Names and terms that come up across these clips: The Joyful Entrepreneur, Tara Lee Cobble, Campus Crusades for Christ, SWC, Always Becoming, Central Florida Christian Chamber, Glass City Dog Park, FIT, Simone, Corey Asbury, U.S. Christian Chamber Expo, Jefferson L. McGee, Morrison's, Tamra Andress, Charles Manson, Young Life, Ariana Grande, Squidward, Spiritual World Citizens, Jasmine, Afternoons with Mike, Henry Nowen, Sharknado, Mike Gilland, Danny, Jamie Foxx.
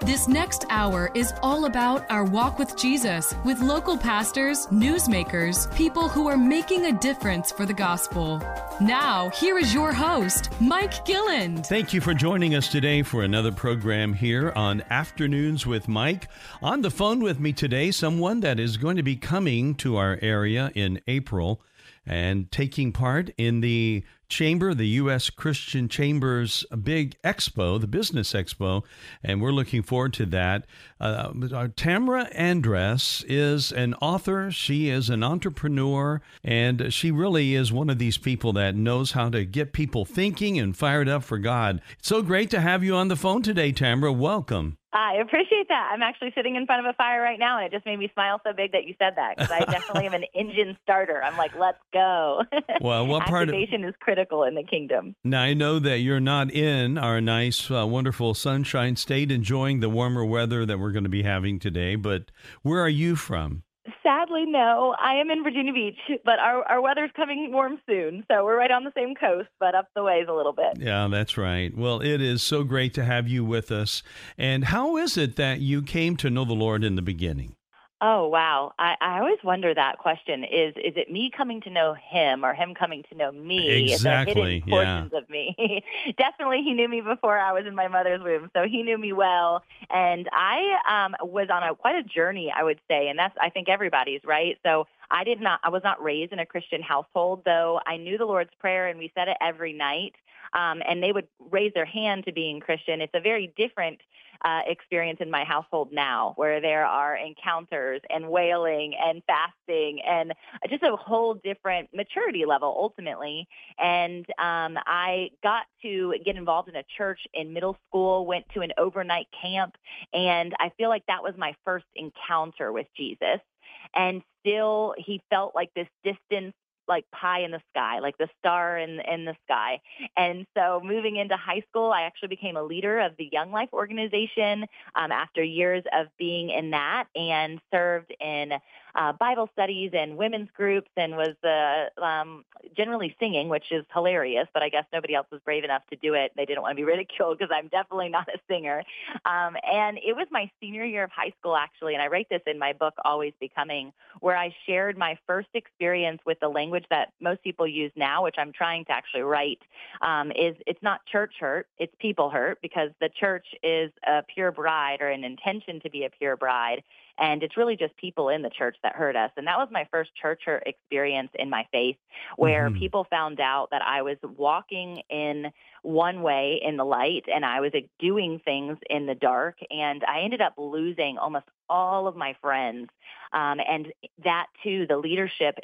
This next hour is all about our walk with Jesus, with local pastors, newsmakers, people who are making a difference for the gospel. Now, here is your host, Mike Gilland. Thank you for joining us today for another program here on Afternoons with Mike. On the phone with me today, someone that is going to be coming to our area in April and taking part in the Chamber, the U.S. Christian Chamber's big expo, the business expo, and we're looking forward to that. Tamra Andress is an author. She is an entrepreneur, and she really is one of these people that knows how to get people thinking and fired up for God. It's so great to have you on the phone today, Tamra. Welcome. I appreciate that. I'm actually sitting in front of a fire right now, and it just made me smile so big that you said that, because I definitely am an engine starter. I'm like, let's go. Well, what part of activation is critical in the kingdom? Now, I know that you're not in our nice, wonderful sunshine state enjoying the warmer weather that we're going to be having today, but where are you from? Sadly, no. I am in Virginia Beach, but our weather's coming warm soon, so we're right on the same coast, but up the ways a little bit. Yeah, that's right. Well, it is so great to have you with us. And how is it that you came to know the Lord in the beginning? Oh, wow. I always wonder that question. Is it me coming to know him or him coming to know me? Exactly. Is there hidden portions of me? Definitely he knew me before I was in my mother's womb, so he knew me well. And I was on quite a journey, I would say, and that's, I think, everybody's, right? So I was not raised in a Christian household, though I knew the Lord's Prayer and we said it every night. And they would raise their hand to being Christian. It's a very different experience in my household now, where there are encounters and wailing and fasting and just a whole different maturity level, ultimately. And I got to get involved in a church in middle school, went to an overnight camp, and I feel like that was my first encounter with Jesus. And still, he felt like this distance, like pie in the sky, like the star in the sky. And so moving into high school, I actually became a leader of the Young Life organization after years of being in that, and served in Bible studies and women's groups, and was generally singing, which is hilarious, but I guess nobody else was brave enough to do it. They didn't want to be ridiculed because I'm definitely not a singer. And it was my senior year of high school, actually, and I write this in my book, Always Becoming, where I shared my first experience with the language that most people use now, which I'm trying to actually write, is it's not church hurt, it's people hurt, because the church is a pure bride, or an intention to be a pure bride. And it's really just people in the church that hurt us. And that was my first church hurt experience in my faith, where people found out that I was walking in one way in the light, and I was doing things in the dark. And I ended up losing almost all of my friends. And that, too, the leadership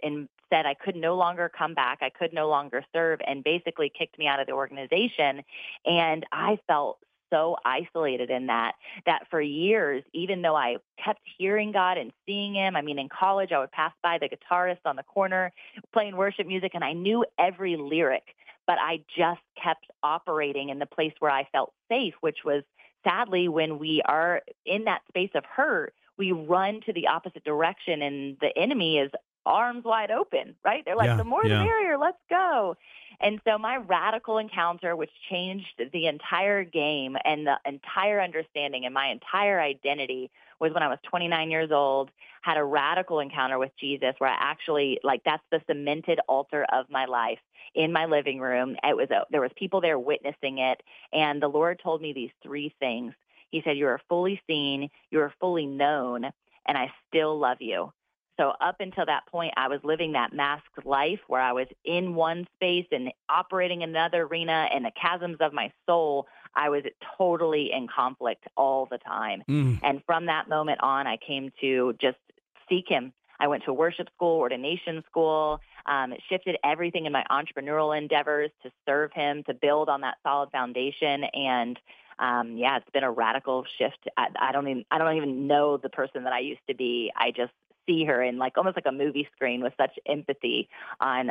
said I could no longer come back. I could no longer serve, and basically kicked me out of the organization. And I felt so isolated in that for years, even though I kept hearing God and seeing him. I mean, in college, I would pass by the guitarist on the corner playing worship music, and I knew every lyric, but I just kept operating in the place where I felt safe, which was, sadly, when we are in that space of hurt, we run to the opposite direction, and the enemy is arms wide open, right? They're like, the more the merrier, let's go. And so my radical encounter, which changed the entire game and the entire understanding and my entire identity, was when I was 29 years old, had a radical encounter with Jesus, where I actually, like, that's the cemented altar of my life in my living room. There was people there witnessing it, and the Lord told me these three things. He said, "You are fully seen, you are fully known, and I still love you." So up until that point, I was living that masked life where I was in one space and operating in another arena, and the chasms of my soul, I was totally in conflict all the time. And from that moment on, I came to just seek him. I went to worship school, ordination school, shifted everything in my entrepreneurial endeavors to serve him, to build on that solid foundation. And it's been a radical shift. I don't even know the person that I used to be. I just see her in, like, almost like a movie screen, with such empathy on,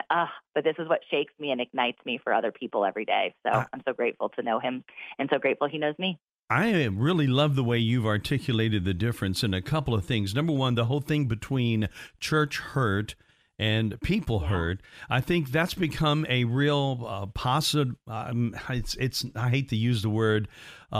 but this is what shakes me and ignites me for other people every day. So I'm so grateful to know him, and so grateful he knows me. I really love the way you've articulated the difference in a couple of things. Number one, the whole thing between church hurt and people hurt. I think that's become a real positive. It's I hate to use the word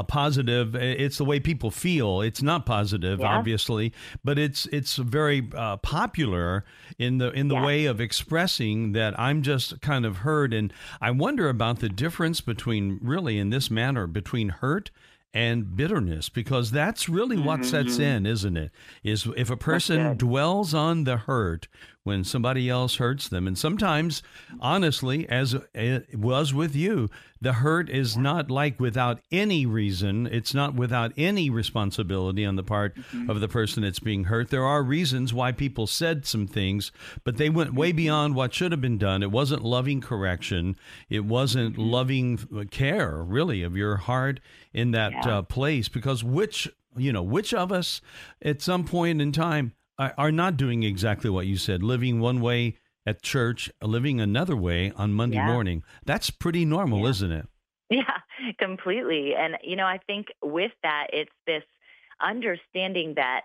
positive. It's the way people feel. It's not positive, obviously, but it's very popular in the way of expressing that I'm just kind of hurt. And I wonder about the difference between really in this manner between hurt and bitterness, because that's really what sets in, isn't it? Is if a person dwells on the hurt when somebody else hurts them. And sometimes, honestly, as it was with you, the hurt is not like without any reason. It's not without any responsibility on the part of the person that's being hurt. There are reasons why people said some things, but they went way beyond what should have been done. It wasn't loving correction. It wasn't loving care, really, of your heart in that place, because which of us at some point in time are not doing exactly what you said, living one way at church, living another way on Monday morning. That's pretty normal, isn't it? Yeah, completely. And, I think with that, it's this understanding that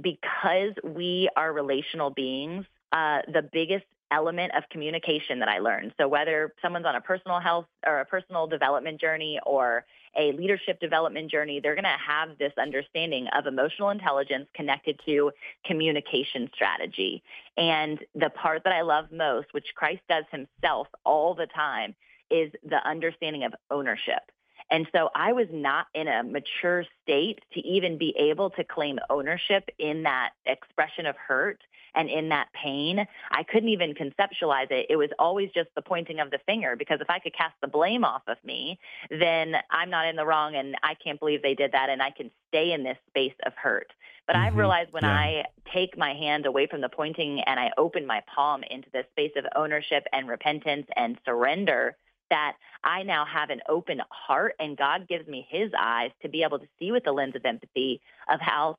because we are relational beings, the biggest element of communication that I learned. So whether someone's on a personal health or a personal development journey or a leadership development journey, they're going to have this understanding of emotional intelligence connected to communication strategy. And the part that I love most, which Christ does himself all the time, is the understanding of ownership. And so I was not in a mature state to even be able to claim ownership in that expression of hurt and in that pain. I couldn't even conceptualize it. It was always just the pointing of the finger, because if I could cast the blame off of me, then I'm not in the wrong and I can't believe they did that and I can stay in this space of hurt. But I've realized when I take my hand away from the pointing and I open my palm into this space of ownership and repentance and surrender, that I now have an open heart and God gives me his eyes to be able to see with the lens of empathy of how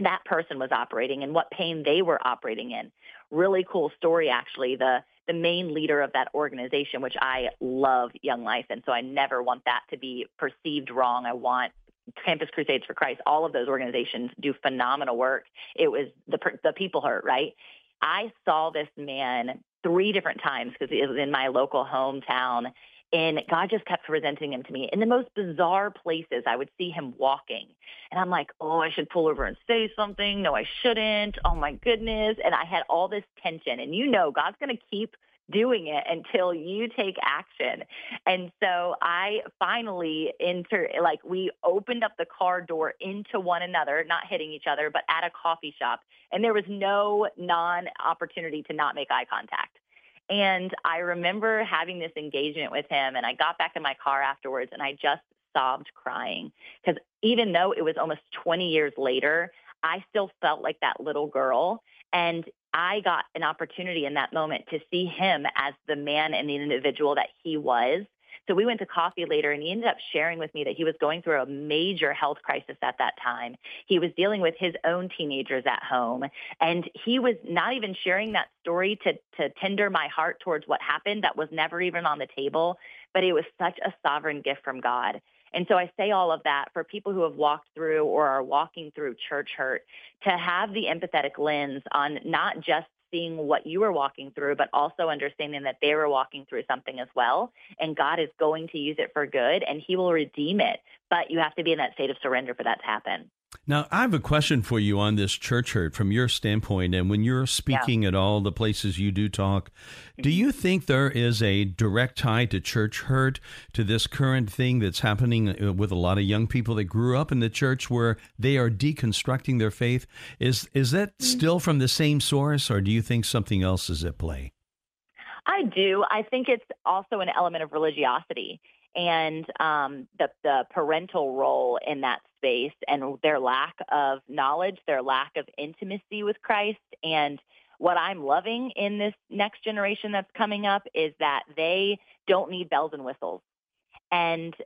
that person was operating and what pain they were operating in. Really cool story, actually. The main leader of that organization, which I love Young Life, and so I never want that to be perceived wrong. I want Campus Crusades for Christ. All of those organizations do phenomenal work. It was the people hurt, right? I saw this man 3 different times because it was in my local hometown, and God just kept presenting him to me in the most bizarre places. I would see him walking and I'm like, oh, I should pull over and say something. No, I shouldn't. Oh my goodness. And I had all this tension, and God's going to keep doing it until you take action. And so I finally we opened up the car door into one another, not hitting each other, but at a coffee shop. And there was no opportunity to not make eye contact. And I remember having this engagement with him, and I got back in my car afterwards and I just sobbed crying, because even though it was almost 20 years later, I still felt like that little girl. And I got an opportunity in that moment to see him as the man and the individual that he was. So we went to coffee later, and he ended up sharing with me that he was going through a major health crisis at that time. He was dealing with his own teenagers at home, and he was not even sharing that story to tender my heart towards what happened. That was never even on the table, but it was such a sovereign gift from God. And so I say all of that for people who have walked through or are walking through church hurt, to have the empathetic lens on not just seeing what you were walking through, but also understanding that they were walking through something as well. And God is going to use it for good, and he will redeem it. But you have to be in that state of surrender for that to happen. Now, I have a question for you on this church hurt from your standpoint. And when you're speaking at all the places you do talk, do you think there is a direct tie to church hurt, to this current thing that's happening with a lot of young people that grew up in the church where they are deconstructing their faith? Is that still from the same source, or do you think something else is at play? I do. I think it's also an element of religiosity and the parental role in that space, and their lack of knowledge, their lack of intimacy with Christ. And what I'm loving in this next generation that's coming up is that they don't need bells and whistles. And,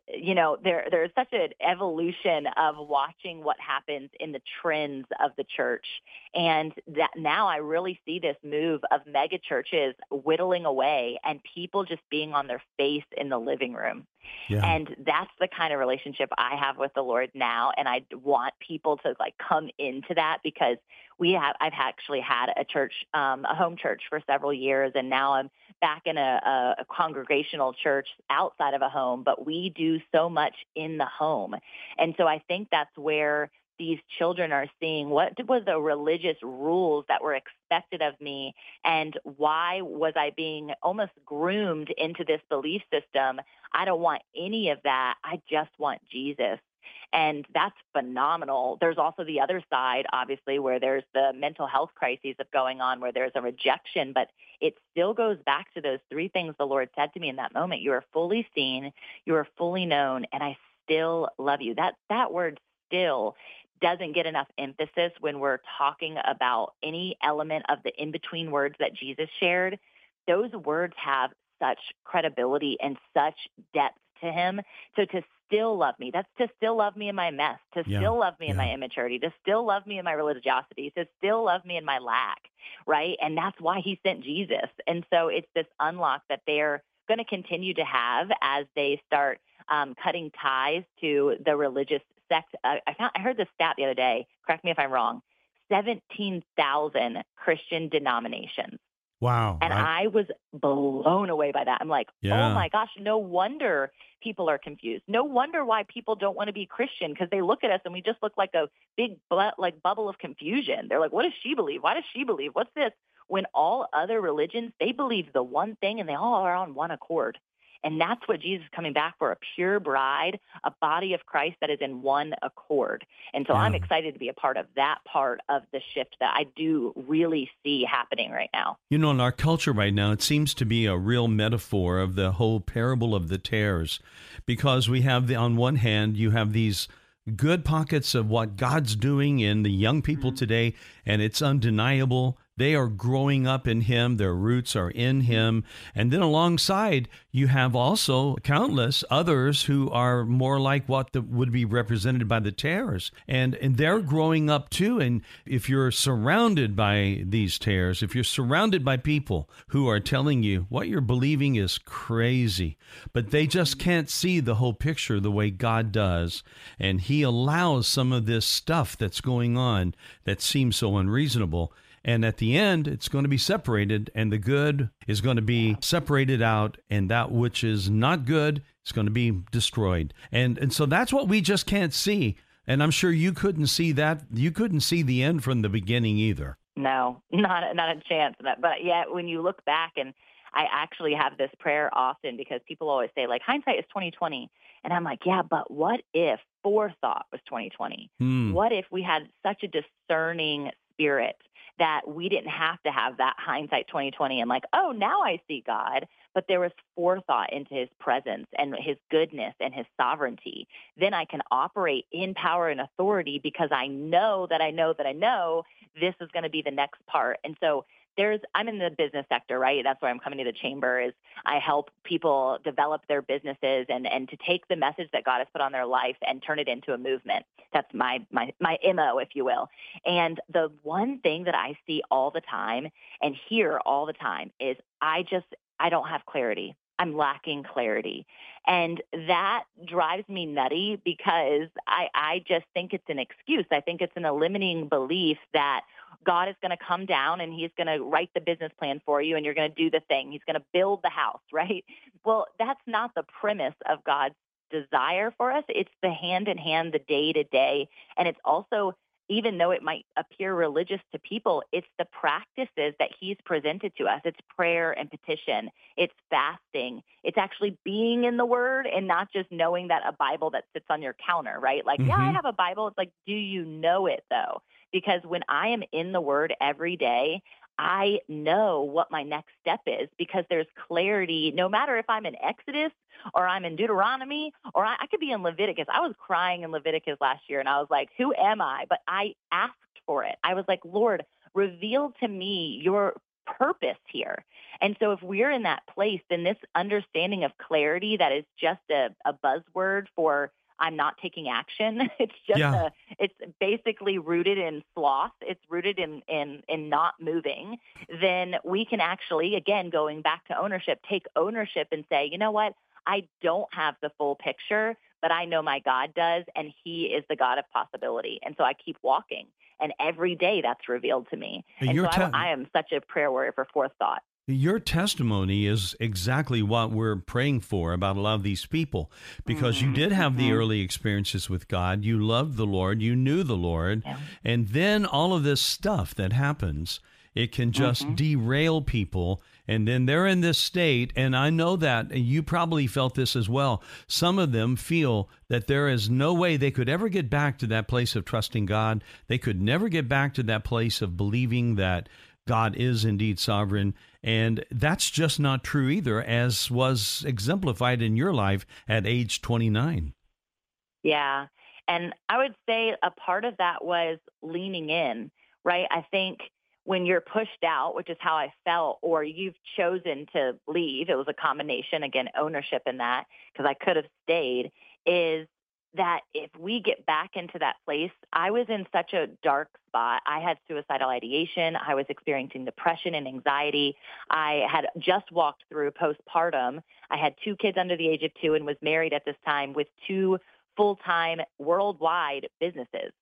there's such an evolution of watching what happens in the trends of the church. And that now I really see this move of mega churches whittling away and people just being on their face in the living room. Yeah. And that's the kind of relationship I have with the Lord now. And I want people to like come into that, because I've actually had a church, a home church for several years. And now I'm back in a congregational church outside of a home, but we do so much in the home. And so I think that's where these children are seeing, what were the religious rules that were expected of me, and why was I being almost groomed into this belief system? I don't want any of that. I just want Jesus. And that's phenomenal. There's also the other side, obviously, where there's the mental health crises of going on, where there's a rejection, but it still goes back to those three things the Lord said to me in that moment. You are fully seen, you are fully known, and I still love you. That word still doesn't get enough emphasis when we're talking about any element of the in-between words that Jesus shared. Those words have such credibility and such depth to him. So to still love me, that's to still love me in my mess, to still love me in my immaturity, to still love me in my religiosity, to still love me in my lack, right? And that's why he sent Jesus. And so it's this unlock that they're going to continue to have as they start cutting ties to the religious sect. I heard this stat the other day, correct me if I'm wrong, 17,000 Christian denominations. Wow. And I was blown away by that. I'm like, oh my gosh, no wonder people are confused. No wonder why people don't want to be Christian, because they look at us and we just look like a big bubble of confusion. They're like, what does she believe? Why does she believe? What's this? When all other religions, they believe the one thing and they all are on one accord. And that's what Jesus is coming back for, a pure bride, a body of Christ that is in one accord. And so I'm excited to be a part of that part of the shift that I do really see happening right now. You know, in our culture right now, it seems to be a real metaphor of the whole parable of the tares, because we have, on one hand, you have these good pockets of what God's doing in the young people today, and it's undeniable. They are growing up in him. Their roots are in him. And then alongside, you have also countless others who are more like what would be represented by the tares. And they're growing up too. And if you're surrounded by these tares, if you're surrounded by people who are telling you what you're believing is crazy, but they just can't see the whole picture the way God does. And he allows some of this stuff that's going on that seems so unreasonable. And at the end, it's going to be separated, and the good is going to be separated out, and that which is not good is going to be destroyed. And so that's what we just can't see. And I'm sure you couldn't see that. You couldn't see the end from the beginning either. No, not a chance. But yeah, when you look back, and I actually have this prayer often, because people always say, like, hindsight is 20/20. And I'm like, yeah, but what if forethought was 20/20? What if we had such a discerning spirit that we didn't have to have that hindsight 20/20 and like, oh, now I see God, but there was forethought into his presence and his goodness and his sovereignty. Then I can operate in power and authority, because I know that I know that I know this is going to be the next part. And so I'm in the business sector, right? That's why I'm coming to the chamber, is I help people develop their businesses and to take the message that God has put on their life and turn it into a movement. That's my MO, if you will. And the one thing that I see all the time and hear all the time is I don't have clarity. I'm lacking clarity. And that drives me nutty, because I just think it's an excuse. I think it's an limiting belief that God is going to come down and he's going to write the business plan for you and you're going to do the thing. He's going to build the house, right? Well, that's not the premise of God's desire for us. It's the hand in hand, the day to day. And it's also, even though it might appear religious to people, it's the practices that he's presented to us. It's prayer and petition. It's fasting. It's actually being in the Word and not just knowing that a Bible that sits on your counter, right? Like, yeah, I have a Bible. It's like, do you know it though? Because when I am in the Word every day, I know what my next step is, because there's clarity, no matter if I'm in Exodus or I'm in Deuteronomy, or I could be in Leviticus. I was crying in Leviticus last year, and I was like, who am I? But I asked for it. I was like, Lord, reveal to me your purpose here. And so if we're in that place, then this understanding of clarity that is just a buzzword for I'm not taking action. It's just it's basically rooted in sloth. It's rooted in not moving. Then we can actually, again, going back to ownership, take ownership and say, you know what? I don't have the full picture, but I know my God does, and he is the God of possibility. And so I keep walking, and every day that's revealed to me. And so I am such a prayer warrior for forethought. Your testimony is exactly what we're praying for about a lot of these people, because you did have the early experiences with God. You loved the Lord. You knew the Lord. Yeah. And then all of this stuff that happens, it can just derail people. And then they're in this state, and I know that, and you probably felt this as well. Some of them feel that there is no way they could ever get back to that place of trusting God. They could never get back to that place of believing that God is indeed sovereign. And that's just not true either, as was exemplified in your life at age 29. Yeah. And I would say a part of that was leaning in, right? I think when you're pushed out, which is how I felt, or you've chosen to leave, it was a combination, again, ownership in that, because I could have stayed, is that if we get back into that place, I was in such a dark spot. I had suicidal ideation. I was experiencing depression and anxiety. I had just walked through postpartum. I had 2 kids under the age of 2 and was married at this time with 2 full-time worldwide businesses.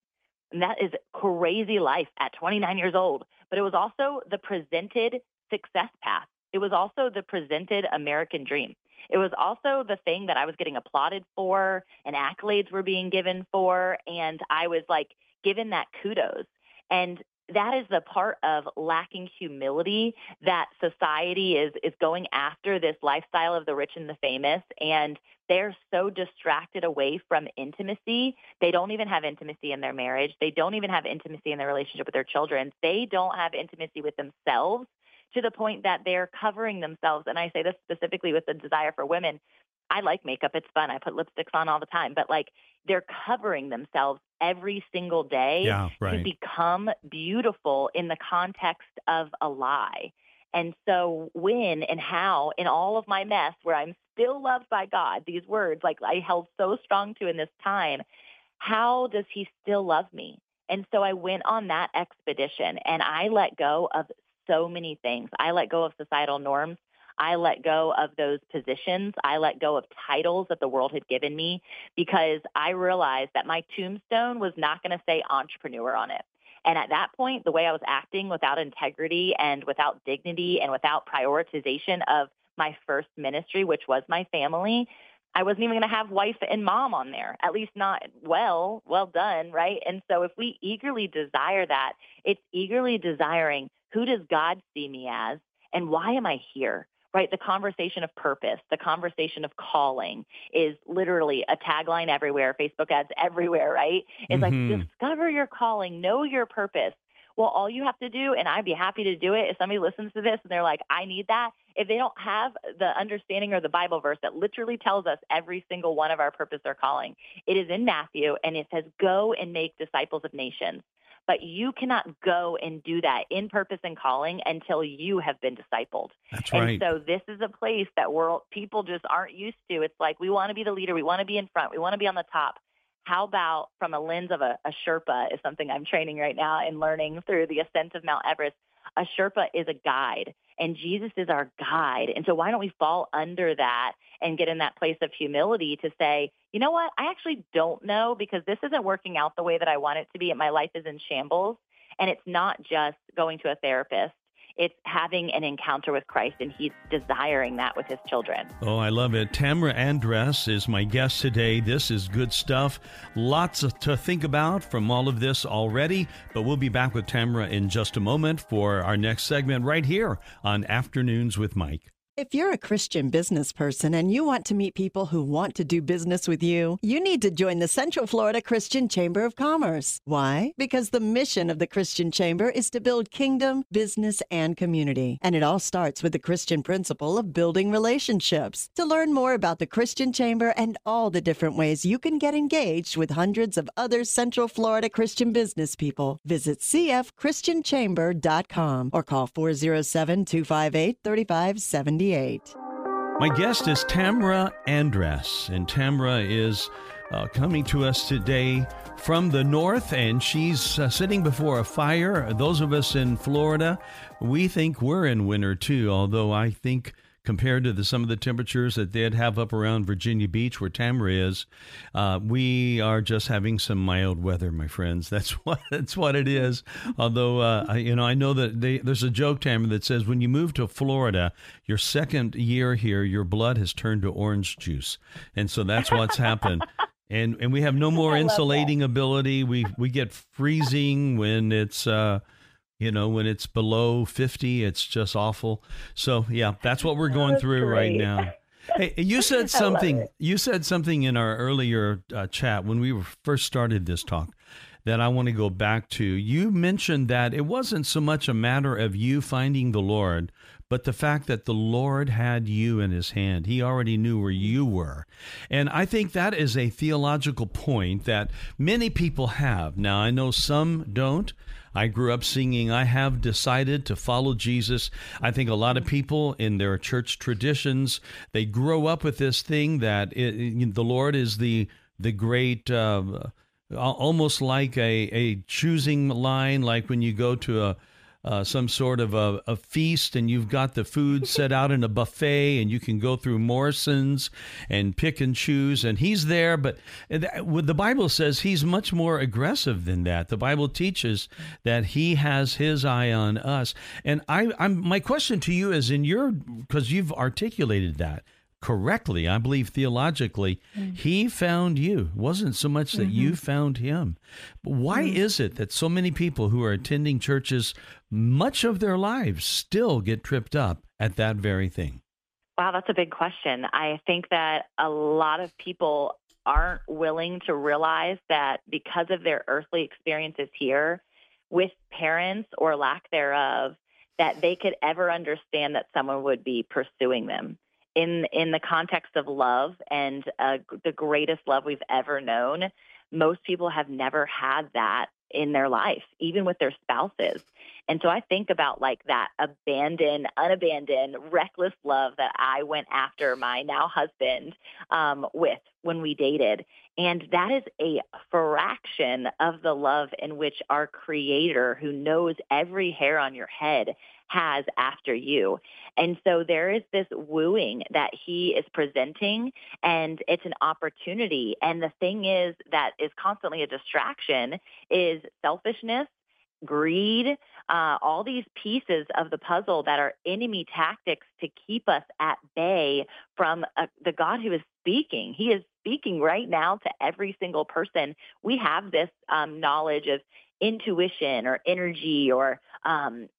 And that is crazy life at 29 years old. But it was also the presented success path. It was also the presented American dream. It was also the thing that I was getting applauded for and accolades were being given for. And I was like given that kudos. And that is the part of lacking humility that society is going after, this lifestyle of the rich and the famous. And they're so distracted away from intimacy. They don't even have intimacy in their marriage. They don't even have intimacy in their relationship with their children. They don't have intimacy with themselves, to the point that they're covering themselves. And I say this specifically with the desire for women. I like makeup. It's fun. I put lipsticks on all the time. But like, they're covering themselves every single day to become beautiful in the context of a lie. And so when and how, in all of my mess, where I'm still loved by God, these words like I held so strong to in this time, how does he still love me? And so I went on that expedition, and I let go of so many things. I let go of societal norms. I let go of those positions. I let go of titles that the world had given me, because I realized that my tombstone was not going to say entrepreneur on it. And at that point, the way I was acting without integrity and without dignity and without prioritization of my first ministry, which was my family, I wasn't even going to have wife and mom on there, at least not well done, right? And so if we eagerly desire that, it's eagerly desiring, who does God see me as, and why am I here, right? The conversation of purpose, the conversation of calling is literally a tagline everywhere, Facebook ads everywhere, right? It's like, discover your calling, know your purpose. Well, all you have to do, and I'd be happy to do it if somebody listens to this and they're like, I need that. If they don't have the understanding or the Bible verse that literally tells us every single one of our purpose or calling, it is in Matthew, and it says, go and make disciples of nations. But you cannot go and do that in purpose and calling until you have been discipled. That's right. And so this is a place that people just aren't used to. It's like, we want to be the leader. We want to be in front. We want to be on the top. How about from a lens of a Sherpa is something I'm training right now and learning through the ascent of Mount Everest. A Sherpa is a guide, and Jesus is our guide. And so why don't we fall under that and get in that place of humility to say, you know what, I actually don't know, because this isn't working out the way that I want it to be, and my life is in shambles. And it's not just going to a therapist. It's having an encounter with Christ, and he's desiring that with his children. Oh, I love it. Tamra Andress is my guest today. This is good stuff. Lots to think about from all of this already, but we'll be back with Tamra in just a moment for our next segment right here on Afternoons with Mike. If you're a Christian business person and you want to meet people who want to do business with you, you need to join the Central Florida Christian Chamber of Commerce. Why? Because the mission of the Christian Chamber is to build kingdom, business, and community. And it all starts with the Christian principle of building relationships. To learn more about the Christian Chamber and all the different ways you can get engaged with hundreds of other Central Florida Christian business people, visit cfchristianchamber.com or call 407-258-3570. My guest is Tamra Andress, and Tamra is coming to us today from the north, and she's sitting before a fire. Those of us in Florida, we think we're in winter too, although I think compared to some of the temperatures that they'd have up around Virginia Beach where Tamra is, we are just having some mild weather, my friends. That's what it is. Although, I know that there's a joke, Tamra, that says when you move to Florida, your second year here, your blood has turned to orange juice. And so that's what's happened. And we have no more insulating ability. We get freezing when it's, when it's below 50, it's just awful. So yeah, that's what we're going through right now. Hey, you said something in our earlier chat when we first started this talk that I want to go back to. You mentioned that it wasn't so much a matter of you finding the Lord, but the fact that the Lord had you in his hand. He already knew where you were. And I think that is a theological point that many people have. Now, I know some don't. I grew up singing, I have decided to follow Jesus. I think a lot of people in their church traditions, they grow up with this thing that the Lord is the great... almost like a choosing line, like when you go to some sort of a feast and you've got the food set out in a buffet and you can go through Morrison's and pick and choose, and he's there. But the Bible says he's much more aggressive than that. The Bible teaches that he has his eye on us. And my question to you is, because you've articulated that correctly, I believe theologically, he found you. It wasn't so much that you found him. But why is it that so many people who are attending churches much of their lives still get tripped up at that very thing? Wow, that's a big question. I think that a lot of people aren't willing to realize that because of their earthly experiences here with parents or lack thereof, that they could ever understand that someone would be pursuing them. In the context of love and the greatest love we've ever known, most people have never had that in their life, even with their spouses. And so I think about like that unabandoned, reckless love that I went after my now husband with when we dated. And that is a fraction of the love in which our Creator, who knows every hair on your head, has after you. And so there is this wooing that he is presenting, and it's an opportunity. And the thing is that is constantly a distraction is selfishness, greed, all these pieces of the puzzle that are enemy tactics to keep us at bay from the God who is speaking. He is speaking right now to every single person. We have this knowledge of intuition or energy or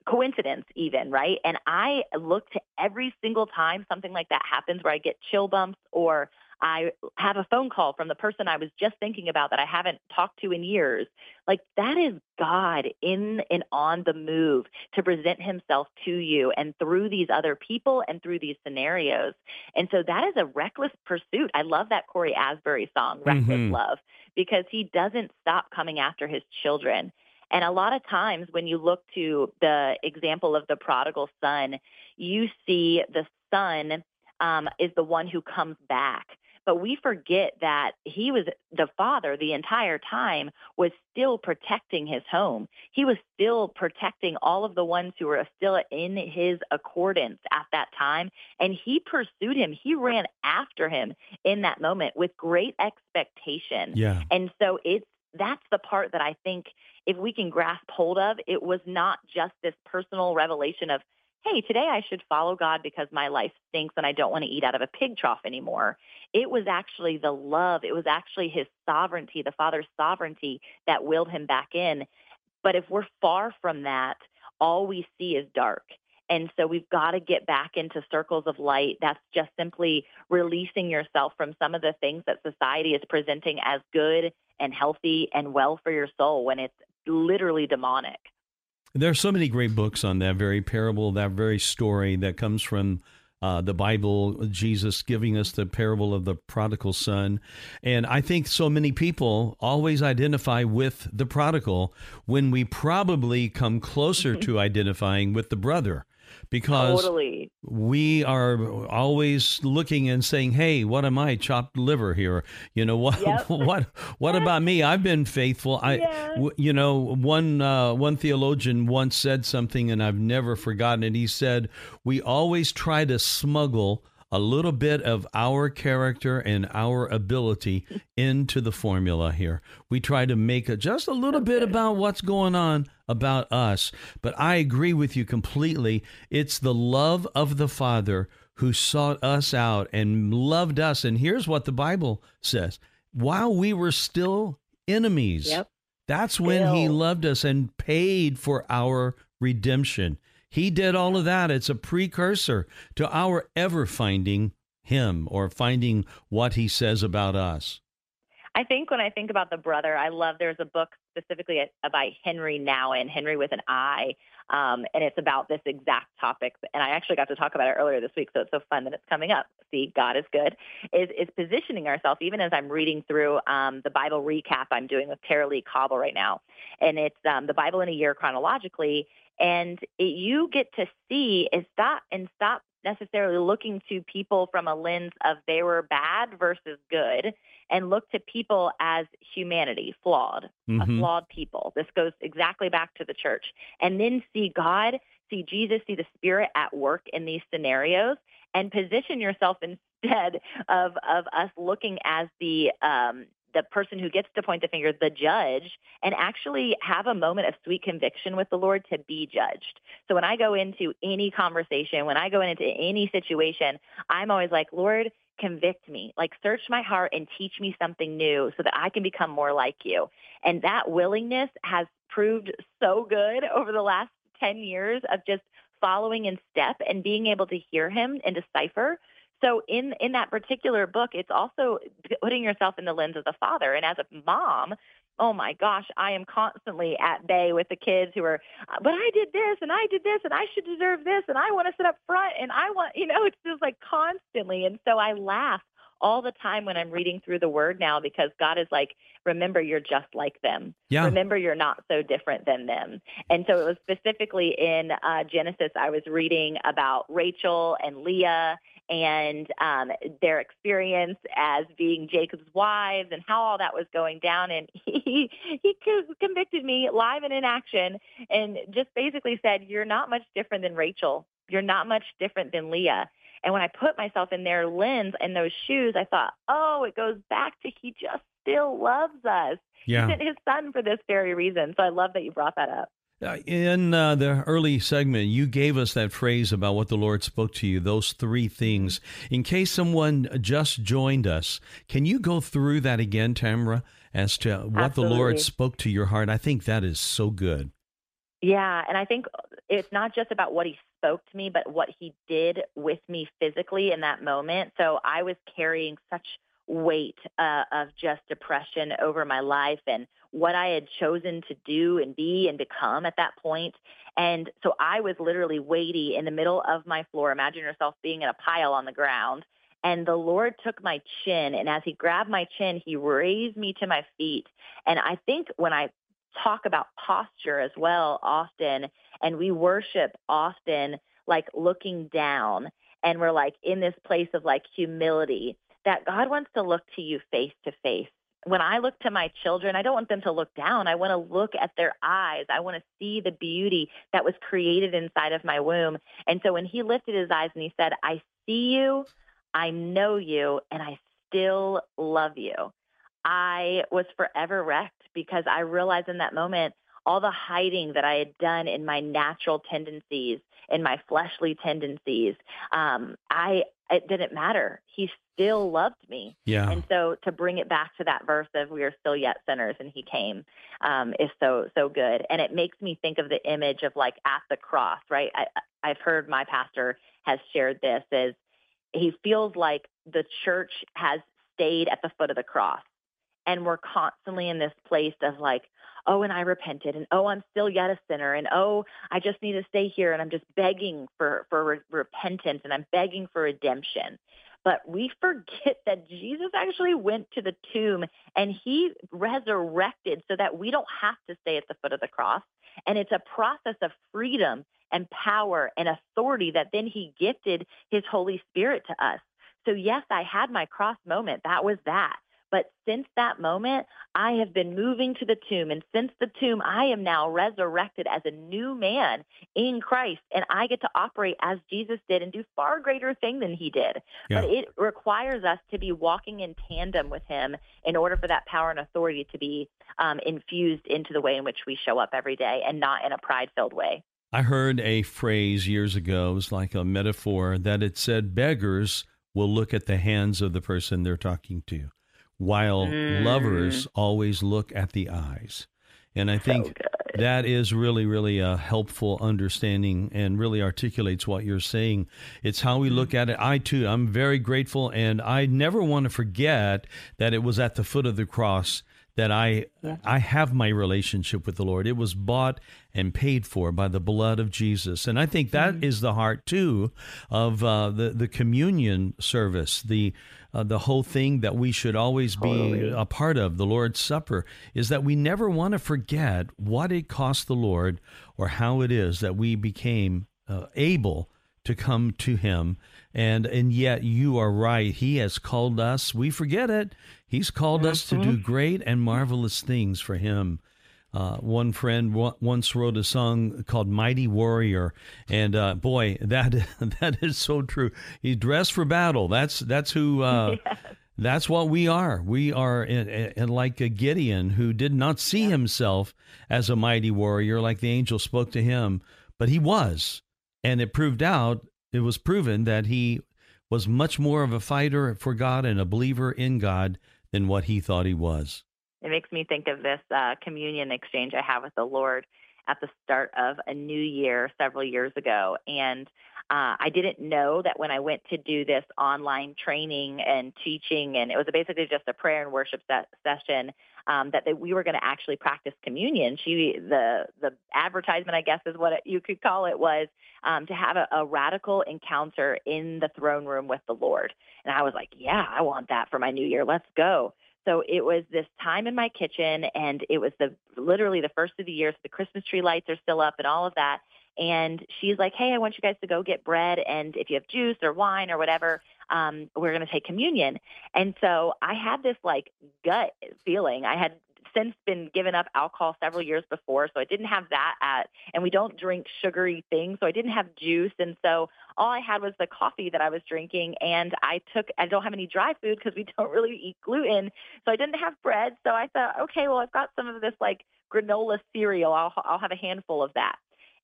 coincidence even, right? And I look to every single time something like that happens where I get chill bumps or I have a phone call from the person I was just thinking about that I haven't talked to in years. Like that is God in and on the move to present himself to you and through these other people and through these scenarios. And so that is a reckless pursuit. I love that Corey Asbury song, Reckless Love, because he doesn't stop coming after his children. And a lot of times when you look to the example of the prodigal son, you see the son is the one who comes back. But we forget that he was the father the entire time was still protecting his home. He was still protecting all of the ones who were still in his accordance at that time. And he pursued him. He ran after him in that moment with great expectation. Yeah. And so that's the part that I think if we can grasp hold of, it was not just this personal revelation of, hey, today I should follow God because my life stinks and I don't want to eat out of a pig trough anymore. It was actually the love. It was actually his sovereignty, the Father's sovereignty that willed him back in. But if we're far from that, all we see is dark. And so we've got to get back into circles of light. That's just simply releasing yourself from some of the things that society is presenting as good and healthy and well for your soul when it's literally demonic. There are so many great books on that very parable, that very story that comes from the Bible, Jesus giving us the parable of the prodigal son. And I think so many people always identify with the prodigal when we probably come closer to identifying with the brother. because totally. We are always looking and saying, hey, what am I, chopped liver here? You know, what yep. what about me? I've been faithful. One theologian once said something, and I've never forgotten it. He said, we always try to smuggle a little bit of our character and our ability into the formula here. We try to make it just a little bit about what's going on about us. But I agree with you completely. It's the love of the Father who sought us out and loved us. And here's what the Bible says. While we were still enemies, yep. that's when He loved us and paid for our redemption. He did all of that. It's a precursor to our ever finding Him or finding what He says about us. I think when I think about the brother, I love there's a book specifically by Henry Nowen, Henry with an I, and it's about this exact topic. And I actually got to talk about it earlier this week, so it's so fun that it's coming up. See, God is good. Is positioning ourselves, even as I'm reading through the Bible recap I'm doing with Tara Lee Cobble right now. And it's the Bible in a year chronologically. And you get to see stop necessarily looking to people from a lens of they were bad versus good, and look to people as humanity, flawed, a flawed people. This goes exactly back to the church. And then see God, see Jesus, see the Spirit at work in these scenarios, and position yourself instead of us looking as the person who gets to point the finger, the judge, and actually have a moment of sweet conviction with the Lord to be judged. So when I go into any conversation, when I go into any situation, I'm always like, Lord, convict me, like search my heart and teach me something new so that I can become more like you. And that willingness has proved so good over the last 10 years of just following in step and being able to hear Him and decipher. So in that particular book, it's also putting yourself in the lens of the Father. And as a mom, oh my gosh, I am constantly at bay with the kids who are, but I did this and I did this and I should deserve this and I want to sit up front and I want, you know, it's just like constantly. And so I laugh all the time when I'm reading through the Word now, because God is like, remember, you're just like them. Yeah. Remember, you're not so different than them. And so it was specifically in Genesis, I was reading about Rachel and Leah and their experience as being Jacob's wives and how all that was going down. And he convicted me live and in action and just basically said, you're not much different than Rachel. You're not much different than Leah. And when I put myself in their lens and those shoes, I thought, oh, it goes back to He just still loves us. Yeah. He sent His Son for this very reason. So I love that you brought that up. In the early segment, you gave us that phrase about what the Lord spoke to you, those three things. In case someone just joined us, can you go through that again, Tamra, as to what Absolutely. The Lord spoke to your heart? I think that is so good. Yeah, and I think it's not just about what He spoke to me, but what He did with me physically in that moment. So I was carrying such weight of just depression over my life and what I had chosen to do and be and become at that point. And so I was literally weighty in the middle of my floor. Imagine yourself being in a pile on the ground. And the Lord took my chin. And as He grabbed my chin, He raised me to my feet. And I think when I talk about posture as well often, and we worship often like looking down, and we're like in this place of like humility, that God wants to look to you face to face. When I look to my children, I don't want them to look down. I want to look at their eyes. I want to see the beauty that was created inside of my womb. And so when He lifted His eyes and He said, I see you, I know you, and I still love you, I was forever wrecked, because I realized in that moment all the hiding that I had done in my natural tendencies, in my fleshly tendencies, it didn't matter. He still loved me. Yeah. And so to bring it back to that verse of we are still yet sinners and He came is so good. And it makes me think of the image of like at the cross, right? I've heard my pastor has shared this, is he feels like the church has stayed at the foot of the cross. And we're constantly in this place of like, oh, and I repented, and oh, I'm still yet a sinner, and oh, I just need to stay here, and I'm just begging for repentance, and I'm begging for redemption. But we forget that Jesus actually went to the tomb, and He resurrected so that we don't have to stay at the foot of the cross. And it's a process of freedom and power and authority that then he gifted his Holy Spirit to us. So yes, I had my cross moment. That was that. But since that moment, I have been moving to the tomb. And since the tomb, I am now resurrected as a new man in Christ. And I get to operate as Jesus did and do far greater thing than he did. Yeah. But it requires us to be walking in tandem with him in order for that power and authority to be infused into the way in which we show up every day and not in a pride-filled way. I heard a phrase years ago, it was like a metaphor, that it said beggars will look at the hands of the person they're talking to, while lovers always look at the eyes. And I think that is really, really a helpful understanding and really articulates what you're saying. It's how we look at it. I, too, I'm very grateful, and I never want to forget that it was at the foot of the cross that I have my relationship with the Lord. It was bought and paid for by the blood of Jesus. And I think that is the heart, too, of the communion service, the whole thing that we should always be a part of, the Lord's Supper, is that we never want to forget what it cost the Lord or how it is that we became able to come to him. And yet you are right. He has called us. We forget it. He's called us to do great and marvelous things for him. One friend once wrote a song called Mighty Warrior. And boy, that is so true. He's dressed for battle. That's who... That's what we are. We are in like a Gideon who did not see himself as a mighty warrior like the angel spoke to him, but he was. And it was proven that he was much more of a fighter for God and a believer in God than what he thought he was. It makes me think of this communion exchange I have with the Lord at the start of a new year several years ago. And I didn't know that when I went to do this online training and teaching, and it was basically just a prayer and worship session, that we were going to actually practice communion. The advertisement, I guess, is what you could call it, was to have a radical encounter in the throne room with the Lord. And I was like, yeah, I want that for my new year. Let's go. So it was this time in my kitchen, and it was literally the first of the year, so the Christmas tree lights are still up and all of that. And she's like, hey, I want you guys to go get bread, and if you have juice or wine or whatever, we're going to take communion. And so I had this like gut feeling. I had since been given up alcohol several years before, so I didn't have that and we don't drink sugary things, so I didn't have juice. And so all I had was the coffee that I was drinking, and I don't have any dry food because we don't really eat gluten, so I didn't have bread. So I thought, okay, well, I've got some of this like granola cereal. I'll have a handful of that.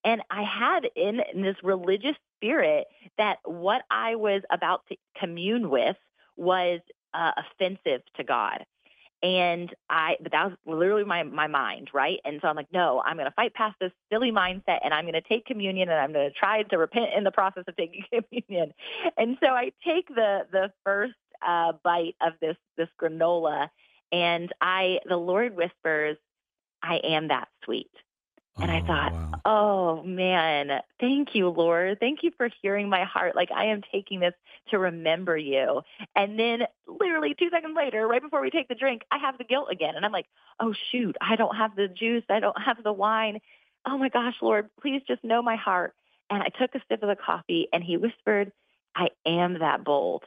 And I had in this religious spirit that what I was about to commune with was offensive to God. And but that was literally my mind, right? And so I'm like, no, I'm going to fight past this silly mindset, and I'm going to take communion, and I'm going to try to repent in the process of taking communion. And so I take the first bite of this granola, and the Lord whispers, I am that sweet. And I thought, oh man, thank you, Lord. Thank you for hearing my heart. Like, I am taking this to remember you. And then literally 2 seconds later, right before we take the drink, I have the guilt again. And I'm like, oh shoot, I don't have the juice. I don't have the wine. Oh my gosh, Lord, please just know my heart. And I took a sip of the coffee, and he whispered, I am that bold.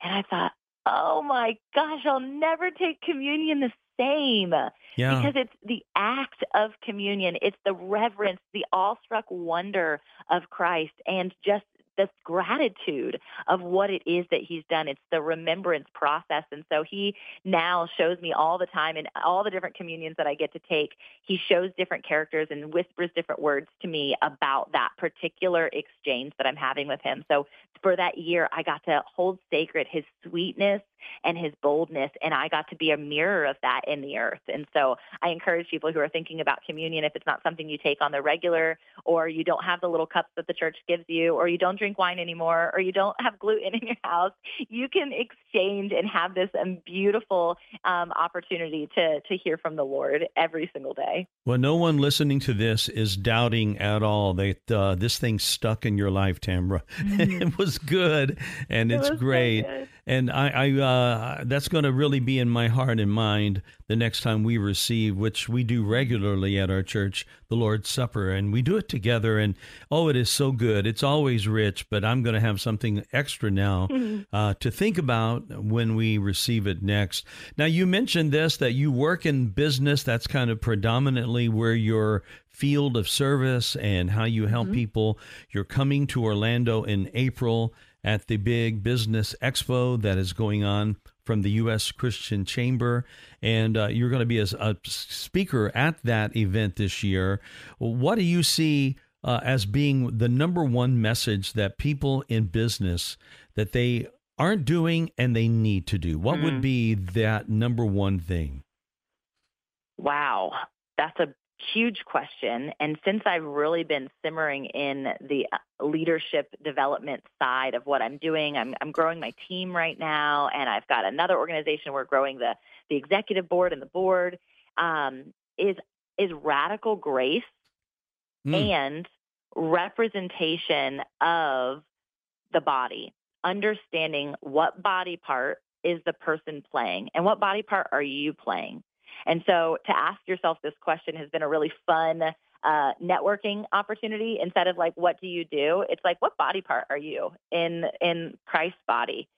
And I thought, oh my gosh, I'll never take communion this same. Yeah. Because it's the act of communion. It's the reverence, the awestruck wonder of Christ, and just this gratitude of what it is that he's done. It's the remembrance process. And so he now shows me all the time in all the different communions that I get to take. He shows different characters and whispers different words to me about that particular exchange that I'm having with him. So for that year, I got to hold sacred his sweetness and his boldness, and I got to be a mirror of that in the earth. And so I encourage people who are thinking about communion, if it's not something you take on the regular, or you don't have the little cups that the church gives you, or you don't drink wine anymore, or you don't have gluten in your house, you can exchange and have this beautiful opportunity to hear from the Lord every single day. Well, no one listening to this is doubting at all that this thing stuck in your life, Tamra. It was good, and it's great. So good. And I that's going to really be in my heart and mind the next time we receive, which we do regularly at our church, the Lord's Supper. And we do it together. And, oh, it is so good. It's always rich, but I'm going to have something extra now to think about when we receive it next. Now, you mentioned this, that you work in business. That's kind of predominantly where your field of service and how you help people. You're coming to Orlando in April at the big business expo that is going on from the U.S. Christian Chamber, and you're going to be a speaker at that event this year. What do you see as being the number one message that people in business that they aren't doing and they need to do? What would be that number one thing? Wow, that's a huge question. And since I've really been simmering in the leadership development side of what I'm doing, I'm growing my team right now, and I've got another organization we're growing the executive board and the board, is radical grace and representation of the body, understanding what body part is the person playing and what body part are you playing. And so to ask yourself this question has been a really fun networking opportunity. Instead of like, what do you do? It's like, what body part are you in Christ's body?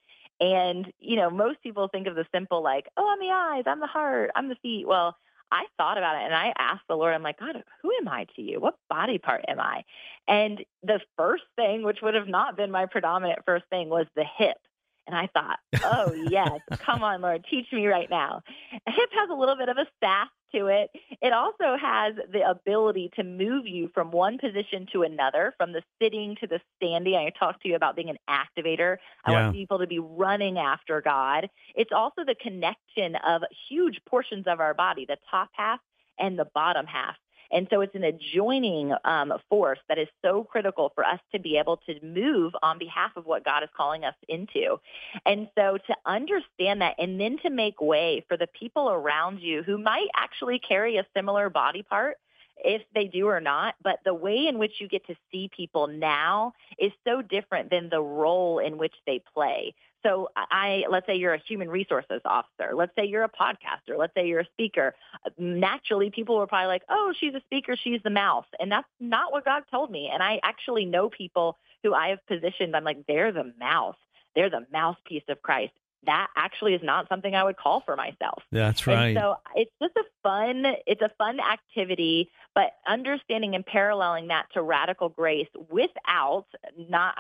And, you know, most people think of the simple like, oh, I'm the eyes, I'm the heart, I'm the feet. Well, I thought about it and I asked the Lord, I'm like, God, who am I to you? What body part am I? And the first thing, which would have not been my predominant first thing, was the hip. And I thought, oh, yes, come on, Lord, teach me right now. A hip has a little bit of a sass to it. It also has the ability to move you from one position to another, from the sitting to the standing. I talked to you about being an activator. I want people to be running after God. It's also the connection of huge portions of our body, the top half and the bottom half. And so it's an adjoining force that is so critical for us to be able to move on behalf of what God is calling us into. And so to understand that and then to make way for the people around you who might actually carry a similar body part, if they do or not, but the way in which you get to see people now is so different than the role in which they play. So let's say you're a human resources officer. Let's say you're a podcaster. Let's say you're a speaker. Naturally, people were probably like, oh, she's a speaker. She's the mouth. And that's not what God told me. And I actually know people who I have positioned. I'm like, they're the mouth. They're the mouthpiece of Christ. That actually is not something I would call for myself. That's right. And so it's just a fun activity, but understanding and paralleling that to radical grace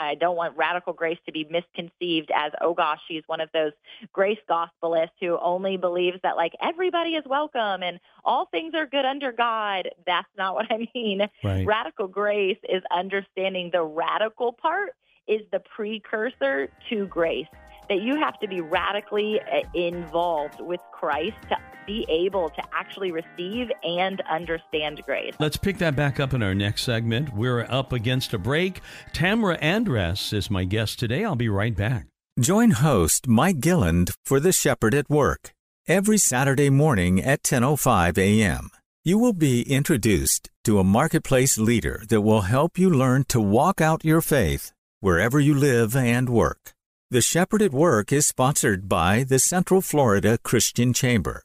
I don't want radical grace to be misconceived as, oh gosh, she's one of those grace gospelists who only believes that like everybody is welcome and all things are good under God. That's not what I mean. Right. Radical grace is understanding the radical part is the precursor to grace. That you have to be radically involved with Christ to be able to actually receive and understand grace. Let's pick that back up in our next segment. We're up against a break. Tamra Andress is my guest today. I'll be right back. Join host Mike Gilland for The Shepherd at Work every Saturday morning at 10:05 a.m. You will be introduced to a marketplace leader that will help you learn to walk out your faith wherever you live and work. The Shepherd at Work is sponsored by the Central Florida Christian Chamber,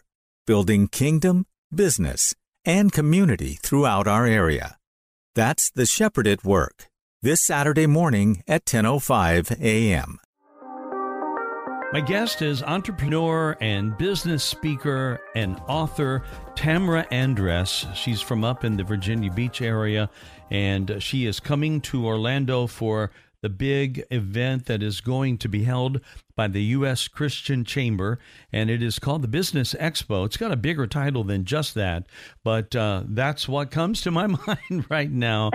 building kingdom, business, and community throughout our area. That's The Shepherd at Work, this Saturday morning at 10:05 a.m. My guest is entrepreneur and business speaker and author Tamra Andress. She's from up in the Virginia Beach area, and she is coming to Orlando for the big event that is going to be held by the U.S. Christian Chamber, and it is called the Business Expo. It's got a bigger title than just that, but that's what comes to my mind right now.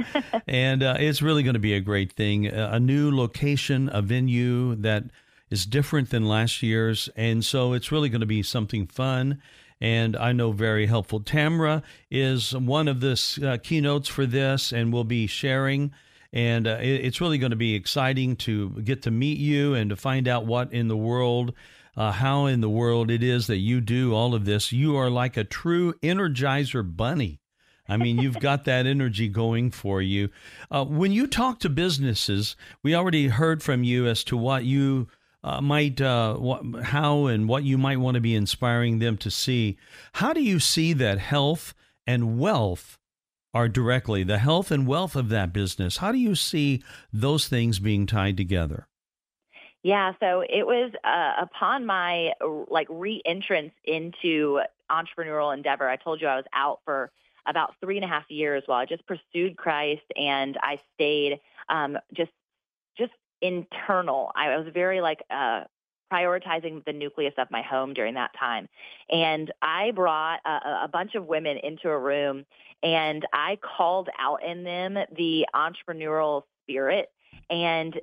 And it's really going to be a great thing, a new location, a venue that is different than last year's, and so it's really going to be something fun and I know very helpful. Tamra is one of the keynotes for this and will be sharing. And it's really going to be exciting to get to meet you and to find out what in the world, how in the world it is that you do all of this. You are like a true Energizer bunny. I mean, you've got that energy going for you. When you talk to businesses, we already heard from you as to what you how and what you might want to be inspiring them to see. How do you see that health and wealth are directly, the health and wealth of that business? How do you see those things being tied together? Yeah, so it was upon my re-entrance into entrepreneurial endeavor. I told you I was out for about 3.5 years while I just pursued Christ, and I stayed just internal. I was very prioritizing the nucleus of my home during that time. And I brought a bunch of women into a room, and I called out in them the entrepreneurial spirit and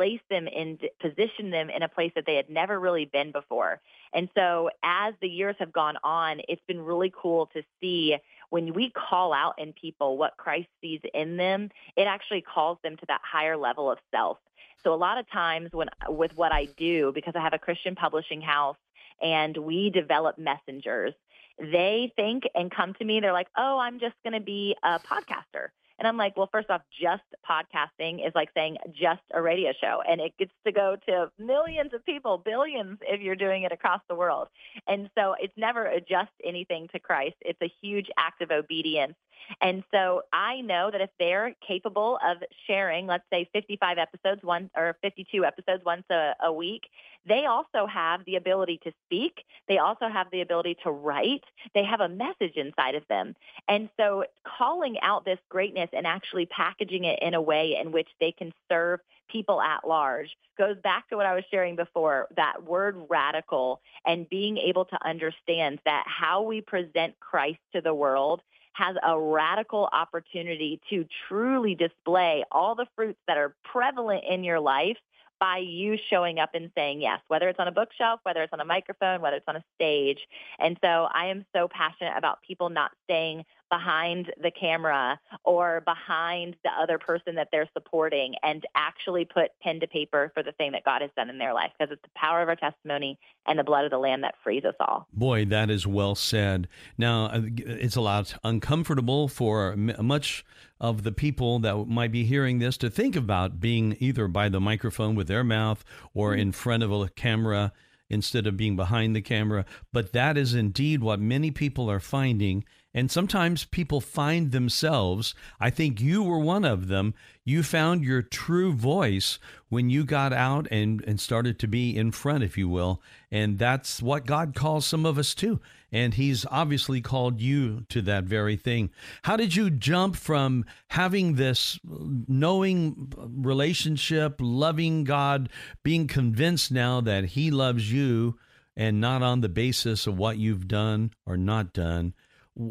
positioned them in a place that they had never really been before. And so as the years have gone on, it's been really cool to see when we call out in people what Christ sees in them, it actually calls them to that higher level of self. So a lot of times with what I do, because I have a Christian publishing house and we develop messengers, they think and come to me, they're like, oh, I'm just going to be a podcaster. And I'm like, well, first off, just podcasting is like saying just a radio show, and it gets to go to millions of people, billions if you're doing it across the world. And so it's never adjust anything to Christ. It's a huge act of obedience. And so I know that if they're capable of sharing, let's say 55 episodes, one or 52 episodes once a week, they also have the ability to speak. They also have the ability to write. They have a message inside of them. And so calling out this greatness and actually packaging it in a way in which they can serve people at large goes back to what I was sharing before, that word radical, and being able to understand that how we present Christ to the world has a radical opportunity to truly display all the fruits that are prevalent in your life by you showing up and saying yes, whether it's on a bookshelf, whether it's on a microphone, whether it's on a stage. And so I am so passionate about people not staying behind the camera or behind the other person that they're supporting, and actually put pen to paper for the thing that God has done in their life, because it's the power of our testimony and the blood of the Lamb that frees us all. Boy, that is well said. Now, it's a lot uncomfortable for much of the people that might be hearing this to think about being either by the microphone with their mouth or in front of a camera instead of being behind the camera. But that is indeed what many people are finding. And sometimes people find themselves. I think you were one of them. You found your true voice when you got out and started to be in front, if you will. And that's what God calls some of us to. And he's obviously called you to that very thing. How did you jump from having this knowing relationship, loving God, being convinced now that he loves you and not on the basis of what you've done or not done?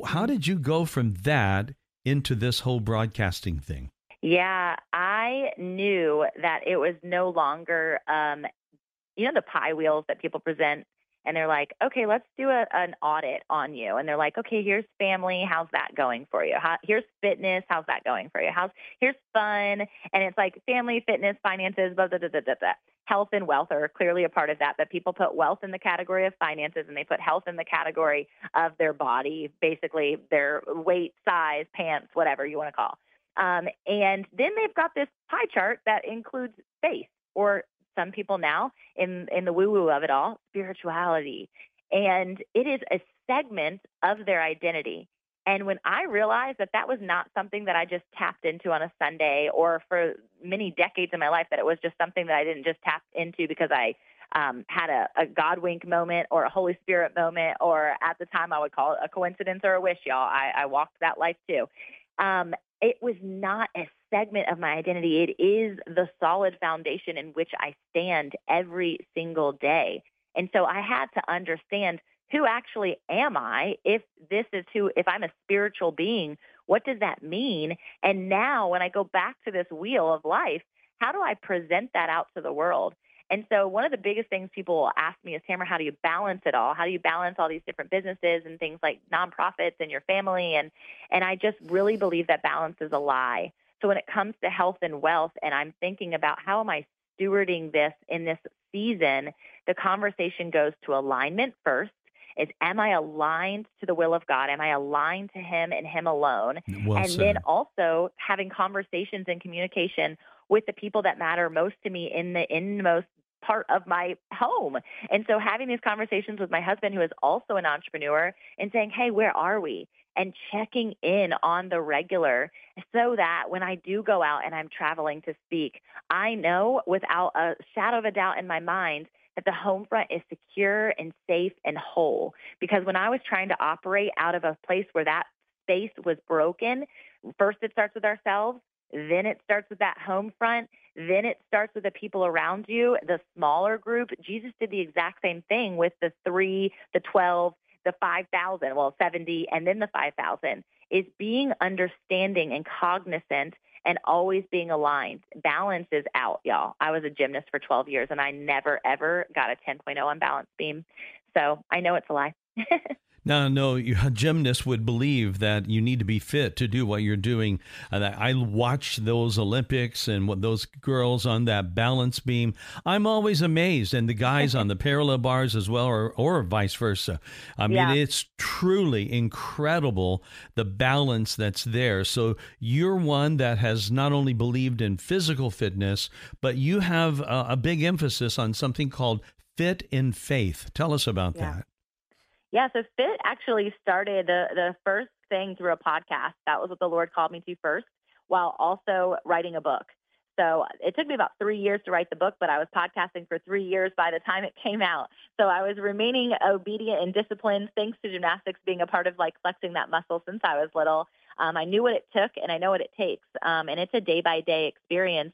How did you go from that into this whole broadcasting thing? Yeah, I knew that it was no longer, the pie wheels that people present, and they're like, okay, let's do an audit on you. And they're like, okay, here's family. How's that going for you? Here's fitness. How's that going for you? Here's fun. And it's like family, fitness, finances, blah, blah, blah, blah, blah. Health and wealth are clearly a part of that, but people put wealth in the category of finances, and they put health in the category of their body, basically their weight, size, pants, whatever you want to call. And then they've got this pie chart that includes faith, or some people now in the woo-woo of it all, spirituality. And it is a segment of their identity. And when I realized that that was not something that I just tapped into on a Sunday, or for many decades in my life, that it was just something that I didn't just tap into because I had a God wink moment or a Holy Spirit moment, or at the time I would call it a coincidence or a wish, y'all. I walked that life too. It was not a segment of my identity. It is the solid foundation in which I stand every single day. And so I had to understand, who actually am I? If I'm a spiritual being, what does that mean? And now when I go back to this wheel of life, how do I present that out to the world? And so one of the biggest things people will ask me is, Tamra, how do you balance it all? How do you balance all these different businesses and things like nonprofits and your family? And I just really believe that balance is a lie. So when it comes to health and wealth, and I'm thinking about how am I stewarding this in this season, the conversation goes to alignment first. Is, am I aligned to the will of God? Am I aligned to him and him alone? Well, and then also having conversations and communication with the people that matter most to me in the inmost part of my home. And so having these conversations with my husband, who is also an entrepreneur, and saying, hey, where are we? And checking in on the regular so that when I do go out and I'm traveling to speak, I know without a shadow of a doubt in my mind that the home front is secure and safe and whole. Because when I was trying to operate out of a place where that space was broken, first it starts with ourselves, then it starts with that home front, then it starts with the people around you, the smaller group. Jesus did the exact same thing with the 3, the 12, the 5,000, well, 70, and then the 5,000, is being understanding and cognizant and always being aligned. Balance is out, y'all. I was a gymnast for 12 years, and I never, ever got a 10.0 on balance beam. So I know it's a lie. No, a gymnast would believe that you need to be fit to do what you're doing. I watch those Olympics and what those girls on that balance beam. I'm always amazed. And the guys on the parallel bars as well, or vice versa. I mean, It's truly incredible, the balance that's there. So you're one that has not only believed in physical fitness, but you have a big emphasis on something called Fit in Faith. Tell us about that. Yeah, so FIT actually started the first thing through a podcast. That was what the Lord called me to first, while also writing a book. So it took me about 3 years to write the book, but I was podcasting for 3 years by the time it came out. So I was remaining obedient and disciplined, thanks to gymnastics being a part of like flexing that muscle since I was little. I knew what it took, and I know what it takes, and it's a day-by-day experience.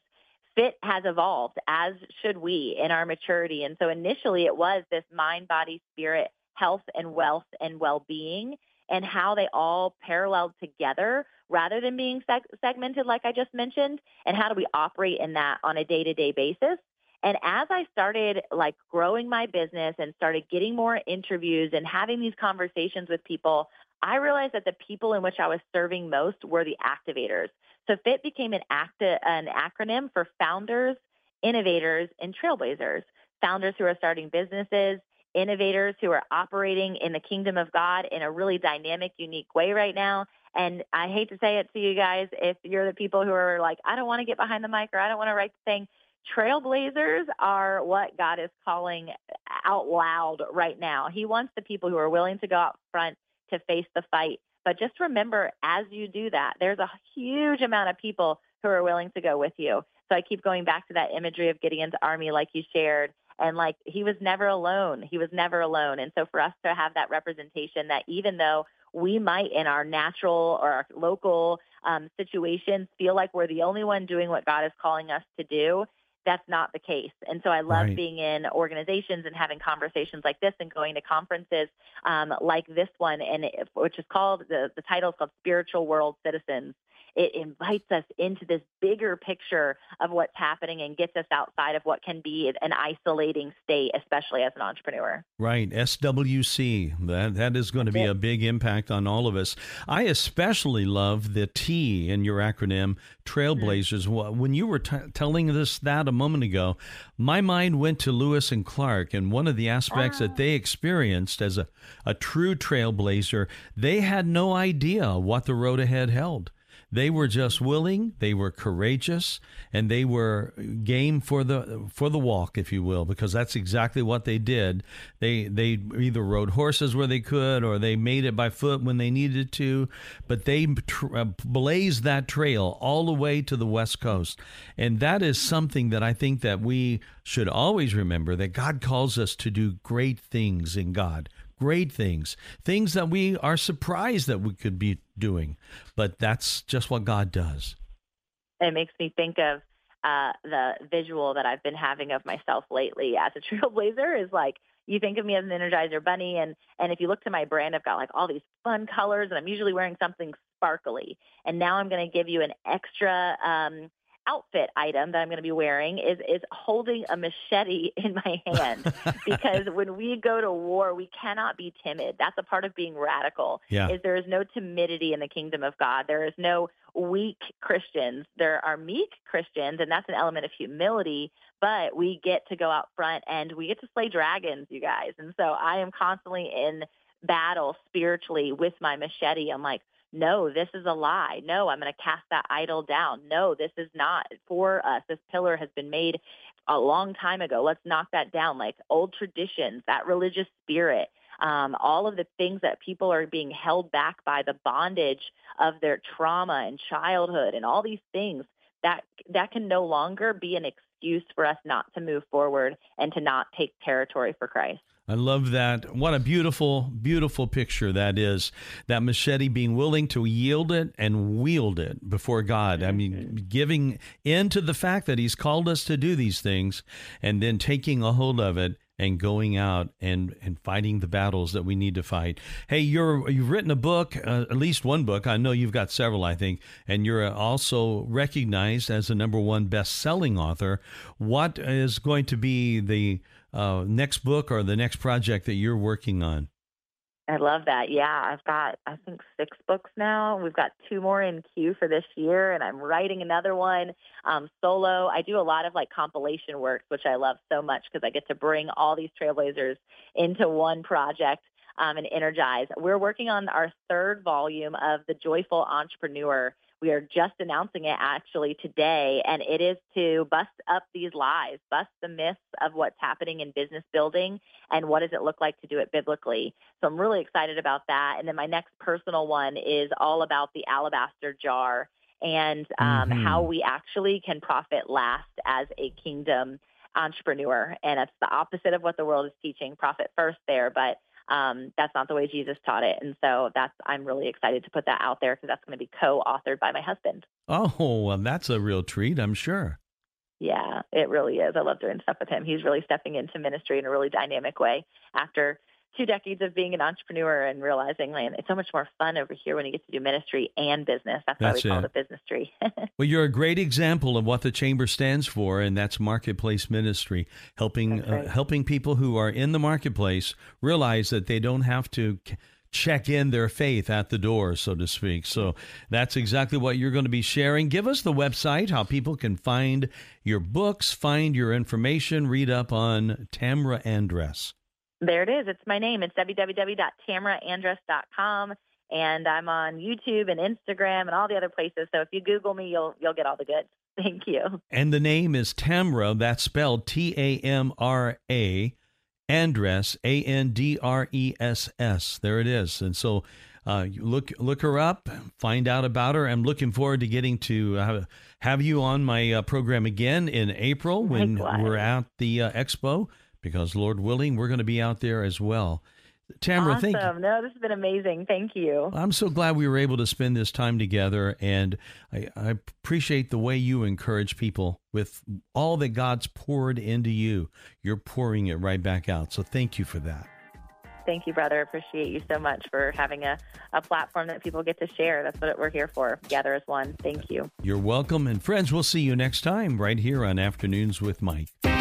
FIT has evolved, as should we, in our maturity. And so initially it was this mind, body, spirit, health and wealth and well-being, and how they all paralleled together rather than being segmented, like I just mentioned, and how do we operate in that on a day-to-day basis. And as I started like growing my business and started getting more interviews and having these conversations with people, I realized that the people in which I was serving most were the activators. So FIT became an acronym for founders, innovators, and trailblazers. Founders who are starting businesses, innovators who are operating in the kingdom of God in a really dynamic, unique way right now. And I hate to say it to you guys, if you're the people who are like, I don't want to get behind the mic, or I don't want to write the thing, trailblazers are what God is calling out loud right now. He wants the people who are willing to go out front to face the fight. But just remember, as you do that, there's a huge amount of people who are willing to go with you. So I keep going back to that imagery of Gideon's army, like you shared. And like, he was never alone. He was never alone. And so for us to have that representation that even though we might in our natural or our local situations feel like we're the only one doing what God is calling us to do, that's not the case. And so I love being in organizations and having conversations like this and going to conferences like this one, and which is called, the title is called Spiritual World Citizens. It invites us into this bigger picture of what's happening and gets us outside of what can be an isolating state, especially as an entrepreneur. Right. SWC. That is going to be a big impact on all of us. I especially love the T in your acronym, Trailblazers. Mm-hmm. When you were telling us that a moment ago, my mind went to Lewis and Clark, and one of the aspects that they experienced as a true trailblazer, they had no idea what the road ahead held. They were just willing, they were courageous, and they were game for the walk, if you will, because that's exactly what they did. They either rode horses where they could, or they made it by foot when they needed to, but they blazed that trail all the way to the West Coast. And that is something that I think that we should always remember, that God calls us to do great things in God. Great things that we are surprised that we could be doing. But that's just what God does. It makes me think of the visual that I've been having of myself lately as a trailblazer is like, you think of me as an Energizer bunny, and if you look to my brand, I've got like all these fun colors, and I'm usually wearing something sparkly. And now I'm going to give you an extra outfit item that I'm going to be wearing is holding a machete in my hand, because when we go to war, we cannot be timid. That's a part of being radical. Is there is no timidity in the kingdom of God. There is no weak Christians. There are meek Christians, and that's an element of humility, but we get to go out front and we get to slay dragons, you guys. And so I am constantly in battle spiritually with my machete. I'm like, no, this is a lie. No, I'm going to cast that idol down. No, this is not for us. This pillar has been made a long time ago. Let's knock that down, like old traditions, that religious spirit, all of the things that people are being held back by, the bondage of their trauma and childhood and all these things, that can no longer be an excuse for us not to move forward and to not take territory for Christ. I love that. What a beautiful, beautiful picture that is. That machete, being willing to yield it and wield it before God. I mean, giving in to the fact that He's called us to do these things, and then taking a hold of it and going out and fighting the battles that we need to fight. Hey, you've written a book, at least one book. I know you've got several, I think, and you're also recognized as the #1 best-selling author. What is going to be the next book or the next project that you're working on? I love that. Yeah, I've got, I think, 6 books now. We've got 2 more in queue for this year, and I'm writing another one solo. I do a lot of like compilation work, which I love so much because I get to bring all these trailblazers into one project and energize. We're working on our 3rd volume of The Joyful Entrepreneur. We are just announcing it actually today, and it is to bust up these lies, bust the myths of what's happening in business building and what does it look like to do it biblically. So I'm really excited about that. And then my next personal one is all about the alabaster jar and how we actually can profit last as a kingdom entrepreneur. And it's the opposite of what the world is teaching, profit first there, but that's not the way Jesus taught it. And so I'm really excited to put that out there because that's going to be co-authored by my husband. Oh, well, that's a real treat, I'm sure. Yeah, it really is. I love doing stuff with him. He's really stepping into ministry in a really dynamic way after 2 decades of being an entrepreneur and realizing, man, it's so much more fun over here when you get to do ministry and business. That's why we call it a business tree. Well, you're a great example of what the Chamber stands for, and that's marketplace ministry, helping people who are in the marketplace realize that they don't have to check in their faith at the door, so to speak. So that's exactly what you're going to be sharing. Give us the website, how people can find your books, find your information, read up on Tamra Andress. There it is. It's my name. It's www.tamraandress.com, and I'm on YouTube and Instagram and all the other places. So if you Google me, you'll get all the goods. Thank you. And the name is Tamra. That's spelled T-A-M-R-A, Andress, A-N-D-R-E-S-S. There it is. And so you look her up, find out about her. I'm looking forward to getting to have you on my program again in April when we're at the expo. Because, Lord willing, we're going to be out there as well. Tamra, awesome. Thank you. No, this has been amazing. Thank you. I'm so glad we were able to spend this time together, and I appreciate the way you encourage people with all that God's poured into you. You're pouring it right back out, so thank you for that. Thank you, brother. I appreciate you so much for having a platform that people get to share. That's what we're here for. Gather as one. Thank you. You're welcome, and friends, we'll see you next time right here on Afternoons with Mike.